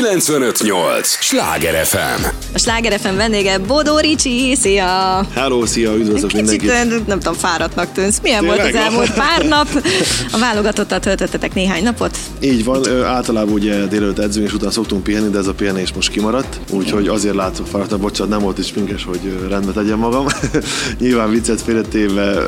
95.8 Sláger FM. A Sláger FM vendége Bódó Ricsi, szia! Hello, szia, üdvözlök mindenkit! Kicsit, nem tudom, fáradtnak tűnsz. Milyen tényleg volt az elmúlt pár nap? A válogatottat töltöttetek néhány napot? Így van, általában ugye délelőtt edzünk, és utána szoktunk pihenni, de ez a pihenés most kimaradt, úgyhogy azért látom fáradtnak, bocsánat, nem volt is pinkes, hogy rendbe tegyem magam. Nyilván viccet félretéve,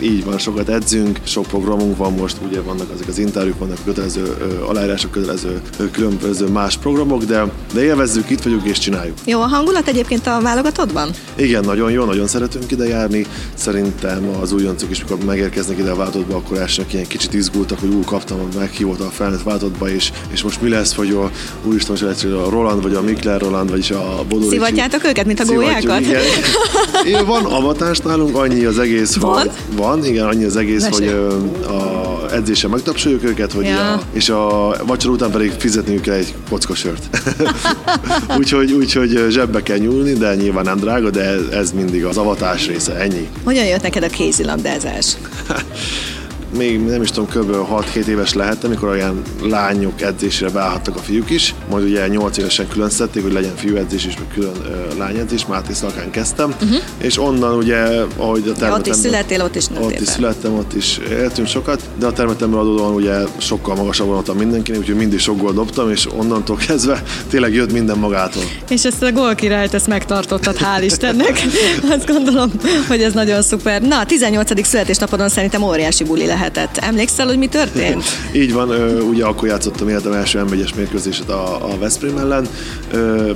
így van, sokat edzünk, sok programunk van most, ugye vannak ezek az interjúk, vannak kötelező aláírások, kötelező különböző más programok, de élvezzük, itt vagyunk és csináljuk. Jó a hangulat egyébként a válogatottban? Igen, nagyon jó, nagyon szeretünk ide járni. Szerintem az újoncok is, mikor megérkeznek ide a válogatottba, akkor elsőnek ilyen kicsit izgultak, hogy kaptam a meghívót a felnőtt válogatottba, és most mi lesz, hogy a úristen, a Roland, vagy a Miklár Roland, vagyis a Bódó Ricsi. Szivatjátok őket, mint a gólyákat? Igen, van avatás nálunk, annyi az egész, hogy van, igen, annyi az egész, mesélj, hogy a edzésen megtapsoljuk őket, hogy ja. És a vacsora után pedig fizetniük kell egy kocka sört. úgyhogy zsebbe kell nyúlni, de nyilván nem drága, de ez mindig az avatás része, ennyi. Hogyan jött neked a kézilabdázás? Még nem is tudom, kb. 6-7 éves lehettem, amikor olyan lányok edzésére beállhattak a fiúk is. Majd ugye 8 évesen külön szedték, hogy legyen fiúedzés és külön lányedzés. Mátészalkán kezdtem, és onnan ugye, ahogy a termetemben... Ott is születtél, ott is nőttél. Ott is születtem, ott is éltünk sokat, de a termetemben adódóan ugye sokkal magasabb voltam mindenkinek, úgyhogy mindig sok gólt dobtam, és onnantól kezdve tényleg jött minden magától. És ezt a gólkirályt, ezt megtartottad, hál' Istennek. Azt gondolom, hogy ez nagyon szuper. Na, 18. születésnapodon szerintem óriási buli lehet. Emlékszel, hogy mi történt? Így van, ugye akkor játszottam életem első M1-es mérkőzéset a Veszprém ellen.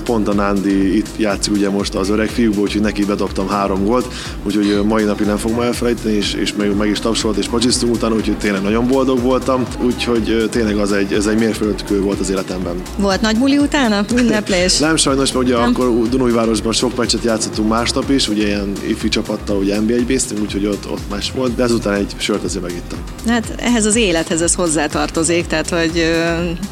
Pont a Nándi itt játszik ugye most az öreg fiúkból, úgyhogy neki bedobtam 3 gólt, úgyhogy mai napig nem fogom elfelejteni, és meg is tapsolt, és pacsisztunk utána, úgyhogy tényleg nagyon boldog voltam, úgyhogy tényleg ez egy mérföldkő volt az életemben. Volt nagy buli utána? Ünneplés? Nem sajnos, mert ugye nem. Akkor Dunaújvárosban sok meccset játszottunk másnap is, ugye ilyen ifi csapattal, ugye NB1-béztünk, úgyhogy ott más volt, de ezután egy sört azért megittem. Hát ehhez az élethez ez hozzátartozik, tehát hogy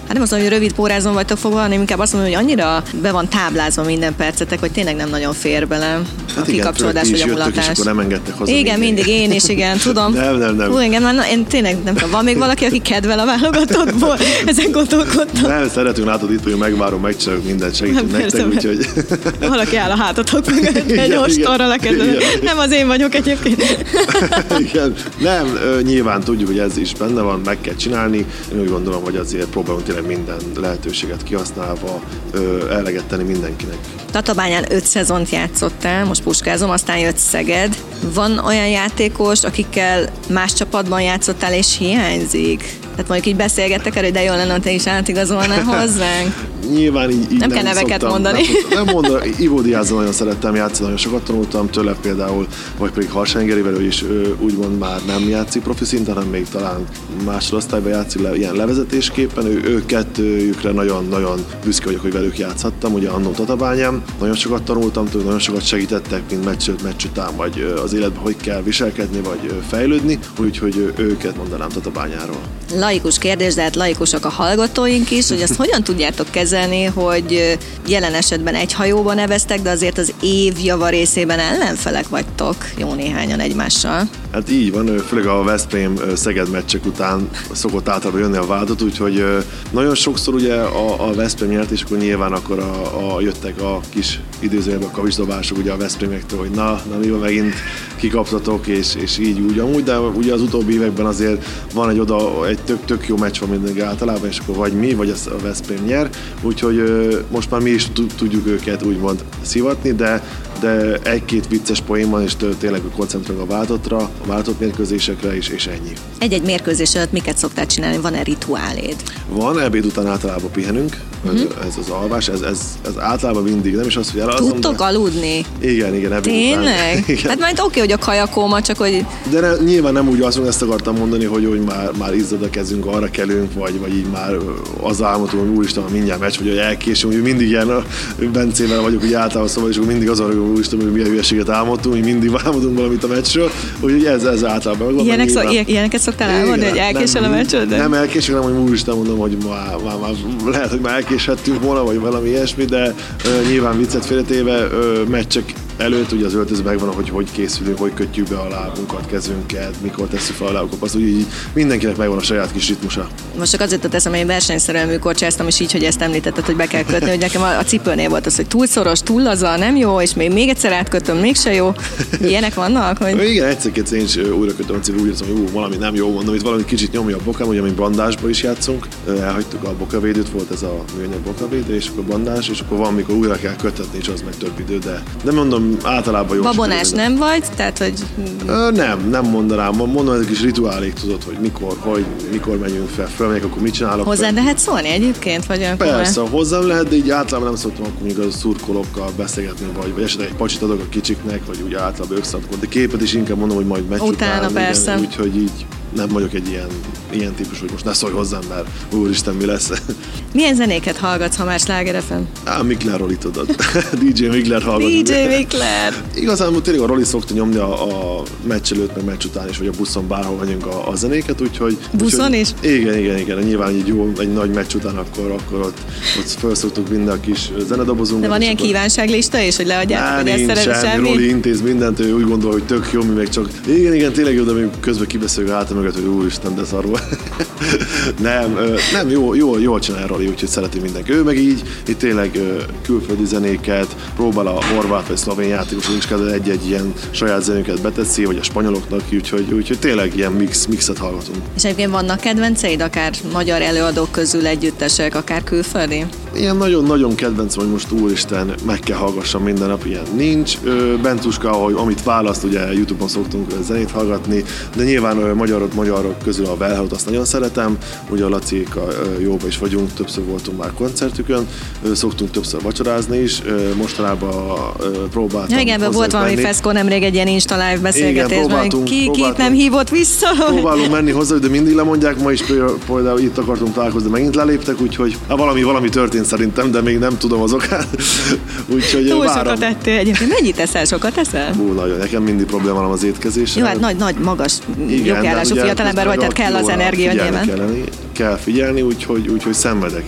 hát nem azt mondom, hogy rövid pórázon vagytok fogva, hanem inkább azt mondom, hogy annyira be van táblázva minden percetek, hogy tényleg nem nagyon fér bele hát a kikapcsolódás vagy a mulatás. És akkor nem engedtek haza. Igen, mindig én is, igen, tudom. Nem. Hú, igen, már én tényleg nem tudom, van még valaki, aki kedvel a válogatottból? Ezen gondolkodtam. Nem, szeretünk, látod, itt vagyunk, megvárom, megcsináljuk mindent, segítünk nektek, úgyhogy... Valaki áll a hátatok mögött, egy ostorra lekezdve. Nem az én vagyok egyébként. Igen, nem, nyilván tudjuk, hogy ez is benne van, meg kell csinálni. Én úgy gondolom, hogy azért próbálunk tényleg minden lehetőséget kihasználva eleget tenni mindenkinek. Tatabányán 5 szezont játszottál, most puskázom, aztán jött Szeged. Van olyan játékos, akikkel más csapatban játszottál és hiányzik? Tehát mondjuk így beszélgettek erről, de jól lenne, te is átigazolnál hozzánk. Nyilván így nem kell neveket szoktam mondani. Nem mondom, Ivo Diázzal nagyon szerettem játszani, nagyon sokat tanultam tőle például, vagy pedig Harsengerivel, ő is úgymond már nem játszik profi szinten, hanem még talán másodosztályban játszik ilyen levezetésképpen. Ők kettőjükre nagyon-nagyon büszke vagyok, hogy velük játszhattam, ugye annó Tatabányán. Nagyon sokat tanultam tőle, nagyon sokat segítettek, mint meccs után, vagy az életben hogy kell viselkedni, vagy fejlődni, úgyhogy őket mondanám Tatabányáról. Laikus kérdés, de hát laikusok a hallgatóink is, hogy azt hogyan tudjátok kezelni, hogy jelen esetben egy hajóban neveztek, de azért az év java részében ellenfelek vagytok jó néhányan egymással. Hát így van, főleg a Veszprém-Szeged meccsek után szokott általában jönni a vádat, úgyhogy nagyon sokszor ugye a Veszprém nyert, és akkor nyilván akkor jöttek a kis időzőjelben a kavicsdobások ugye a Veszprémektől, hogy na mi van, megint kikaptatok, és így úgy amúgy, de ugye az utóbbi években azért van egy tök jó meccs van mindig általában, és akkor vagy mi, vagy a Veszprém nyer, úgyhogy most már mi is tudjuk őket úgymond szivatni, de egy-két vicces poén van, és tényleg koncentrálunk a váltottra, a váltott mérkőzésekre is, és ennyi. Egy-egy mérkőzés előtt miket szoktál csinálni? Van-e rituáléd? Van, ebéd után általában pihenünk, ez az alvás, ez általában mindig, nem is az, hogy elalszom. Tudtok aludni? Igen, ebéd után. Tényleg? Hát majd oké, hogy a kajakóma, csak hogy... De nyilván nem úgy alszom, ezt akartam mondani, hogy már izzad a kezünk, arra kelünk, vagy így már az álmodom, hogy úristen, mindjárt meccs, vagy hogy elkésünk, hogy mindig ilyen a Bencével vagyok, úgy általában szóval, és mindig azon, úristen, hogy milyen hülyeséget álmodtunk, hogy mindig álmodunk valamit a meccsről, úgyhogy ez általában megvan. Ilyeneket szoktál elmondani, hogy elkésel a meccsről? Nem elkésel, nem, hogy úristen mondom, hogy már lehet, hogy már elkéshettünk volna, vagy valami ilyesmi, de nyilván viccet félretéve meccsek előtt ugye az öltöző megvan, hogy készülünk, hogy kötjük be a lábunkat, kezünket, mikor tesszük fel a lábukat, az úgy mindenkinek megvan a saját kis ritmusa. Most csak azért teszem, én versenyszerelmű korcsáztam, és így, hogy ezt említetted, hogy be kell kötni, hogy nekem a cipőnél volt az, hogy túl szoros, túl laza, nem jó, és még egyszer átkötöm, mégse jó. Ilyenek vannak? Hogy... Igen, egyszer-kétszer én is újra kötöm a cipőt, úgy érzem, hogy valami nem jó, mondom, itt valami kicsit nyomja a bokám, ugye mi bandásba is játszunk, elhagytuk a bokavédőt, volt ez a műanyag bokavédő, és akkor bandás, és akkor van, mikor újra kell kötetni, és az meg több idő, de mondom, általában jó. Babonás nem vagy? Tehát, hogy... Nem mondanám, mondom, ez egy kis rituálék, tudod, hogy mikor menjünk fel, fölmegyek, akkor mit csinálok. Hozzám lehet szólni egyébként? Vagy persze, hozzám lehet, de így általában nem szoktam akkor mondjuk az szurkolókkal beszélgetni, vagy esetleg egy pacsit adok a kicsiknek, vagy úgy általában ők szadkod, de képet is inkább mondom, hogy majd meccsután, úgyhogy így nem vagyok egy ilyen típus, hogy most ne szólj hozzám, mert úristen, mi lesz. Milyen zenéket hallgatsz, ha már Sláger FM? Miklárról itt adott. DJ Miklár hallgatom. DJ Miklár! Igazán tényleg a Roli szokta nyomni a meccs előtt, meg meccs után is, vagy a buszon bárhol vagyunk a zenéket, úgyhogy... Buszon is? Igen. Nyilván így jó, egy nagy meccs után akkor ott felszoktuk minden a kis zenedobozunk. De van ilyen kívánságlista és hogy leadjátok, hogy ezt szeretni semmi? Roli intéz mindent, ő úgy gondol, hogy tök jó, mi meg csak... Igen, tényleg jó, de még közben kibeszélünk hátam mögött, hogy úristen, de szarul. nem, jól csinál Roli, úgyhogy szereti mindenki. Ő meg így, itt tényleg külföldi zenéket, próbál a horvát vagy szlovén játékosoknak egy-egy ilyen saját zenéket beteszi, vagy a spanyoloknak, úgyhogy tényleg ilyen mixet hallgatunk. És egyébként vannak kedvenceid, akár magyar előadók közül együttesek, akár külföldi? Ilyen nagyon-nagyon kedvenc, hogy most úristen, meg kell hallgassam minden nap, ilyen nincs. Bentuska, amit választ, ugye YouTube-on szoktunk zenét hallgatni, de nyilván magyarok közül a Wellhellot azt nagyon szeretem, ugye a Laciékkal jóba is vagyunk, többször voltunk már koncertükön, szoktunk többször vacsorázni is, mostanában próbáltam. Igen, volt valami Feszko nemrég egy ilyen Insta Live beszélgetésben, kit nem hívott vissza. Próbálunk menni hozzá, de mindig lemondják, ma is például itt akartunk találkozni, megint leléptek, úgyhogy valami történt szerintem, de még nem tudom az okát. Úgyhogy túl várom. Sokat ettél egyébként. Mennyit eszel? Sokat eszel? Nagyon, nekem mindig probléma van az étkezéssel. Jó, hát nagy magas jogjárású fiatalember vagy, tehát kell az energia nyilván. Kell figyelni, úgyhogy szenvedek,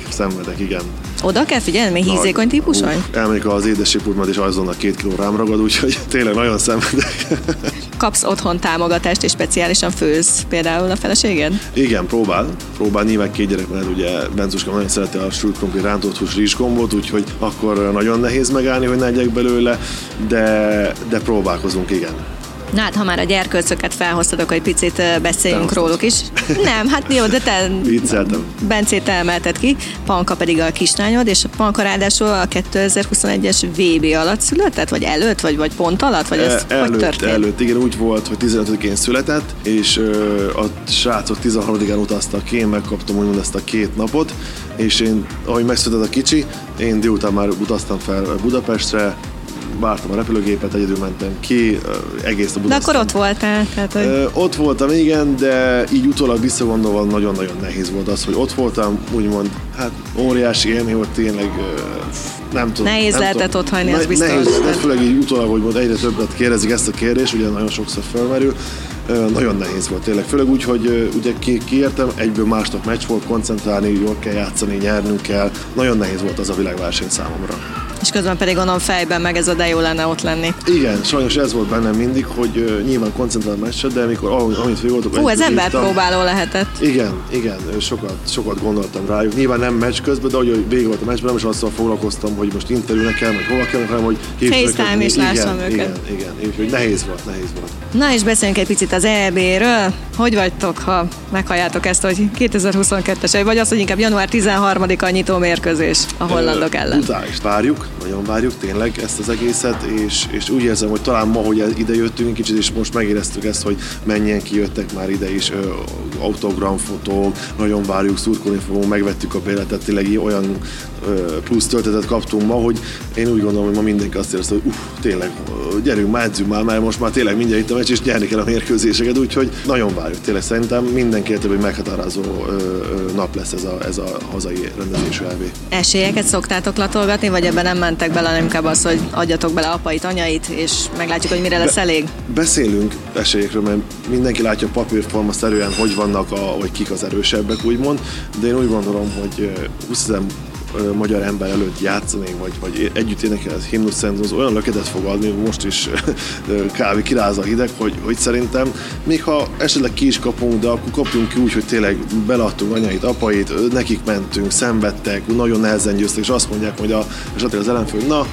igen. Oda kell figyelni, mert hízékony típus vagy? Elmegyek az édességpultmat, és azonnal 2 kiló rám ragad, úgyhogy tényleg nagyon szenvedek. Kapsz otthon támogatást, és speciálisan főz például a feleséged? Igen, próbál. Nyilván 2 gyerek mellett, ugye Benzuska nagyon szereti a sült krumpli rántott hús rizskombot, úgyhogy akkor nagyon nehéz megállni, hogy ne egyek belőle, de próbálkozunk, igen. Na hát, ha már a gyerkőcöket felhoztatok, hogy picit beszéljünk róluk is. Nem, hát jó, de te... Vicceltem. Bencét elmelted ki, Panka pedig a kislányod, és a Panka ráadásul a 2021-es VB alatt született, vagy előtt, vagy pont alatt, vagy ez hogy történt? Előtt, igen, úgy volt, hogy 15-én született, és a srácok 13-án utaztak ki, én megkaptam úgymond ezt a 2 napot, és én, ahogy megszületett a kicsi, én délután már utaztam fel Budapestre, vártam a repülőgépet, egyedül mentem ki, egész a Budapestre. De akkor ott voltál? Tehát, hogy... ott voltam, igen, de így utólag visszagondolva nagyon-nagyon nehéz volt az, hogy ott voltam, úgymond, hát óriási élmény volt tényleg, nem tudom. Nehéz lehetett ott hagyni, ez biztos. Nehéz, de főleg így utólag, hogy egyre többet kérdezik ezt a kérdést, ugye nagyon sokszor felmerül. Nagyon nehéz volt tényleg, főleg úgy, hogy ugye kiértem, egyből másnap meccs volt, koncentrálni, jól kell játszani, nyernünk kell. Nagyon nehéz volt az a világverseny számomra. És közben pedig onnan fejben meg ez a de jó lenne ott lenni. Igen, sajnos ez volt bennem mindig, hogy nyilván koncentrál meccsre, de amikor amit végigoltok... Hú, ez emberpróbáló lehetett. Igen, sokat gondoltam rájuk. Nyilván nem meccs közben, de ahogy végig volt a meccsben, nem is azzal foglalkoztam, hogy most interjúnak kell, vagy hova kell, hanem hogy FaceTime is lássam őket. Igen, úgyhogy nehéz volt. Na és beszéljünk egy picit az EB-ről. Hogy vagytok, ha meghalljátok ezt, hogy 2022-es, vagy az, hogy inkább január 13-a nyitó mérkőzés a hollandok ellen? Nagyon várjuk tényleg ezt az egészet, és úgy érzem, hogy talán ma, hogy ide jöttünk kicsit, és most megéreztük ezt, hogy mennyien kijöttek már ide is, autogramfotók, nagyon várjuk, szurkolni fogunk, megvettük a béletet, tényleg olyan plusz töltetet kaptunk ma, hogy én úgy gondolom, hogy ma mindenki azt érezte, hogy tényleg, gyerünk, mádzünk már, mert most már tényleg mindjárt itt a meccs, és nyerni kell a mérkőzéseket, úgyhogy nagyon várjuk, tényleg szerintem mindenképpen egy meghatározó nap lesz ez a hazai rendezésű EB. Esélyeket szoktátok latolgatni, vagy ebben nem mentek bele, nem inkább az, hogy adjatok bele apait, anyait, és meglátjuk, hogy mire lesz elég? Beszélünk esélyekről, mert mindenki látja papírforma szerűen, hogy vannak, vagy kik az erősebbek, úgymond, de én úgy gondolom, hogy 20 magyar ember előtt játszani, vagy együtt énekelni a himnuszt, szerintem az olyan löketet fog adni, most is kávé kirázza a hideg, hogy szerintem még ha esetleg ki is kapunk, de akkor kapjunk ki úgy, hogy tényleg beleadtunk anyait, apait, nekik mentünk, szenvedtek, nagyon nehezen győztek, és azt mondják, hogy esetleg az ellenfél, na,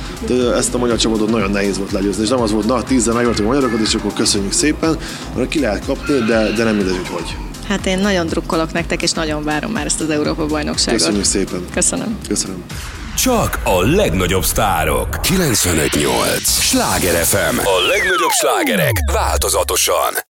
ezt a magyar csapatot nagyon nehéz volt legyőzni, és nem az volt, na, 10-re megvertünk a magyarokat, és akkor köszönjük szépen, mert ki lehet kapni, de nem mindegy, hogy. Hát én nagyon drukkolok nektek, és nagyon várom már ezt az Európa-bajnokságot. Köszönjük szépen. Köszönöm. Csak a legnagyobb sztárok. 95.8. Sláger FM. A legnagyobb slágerek változatosan.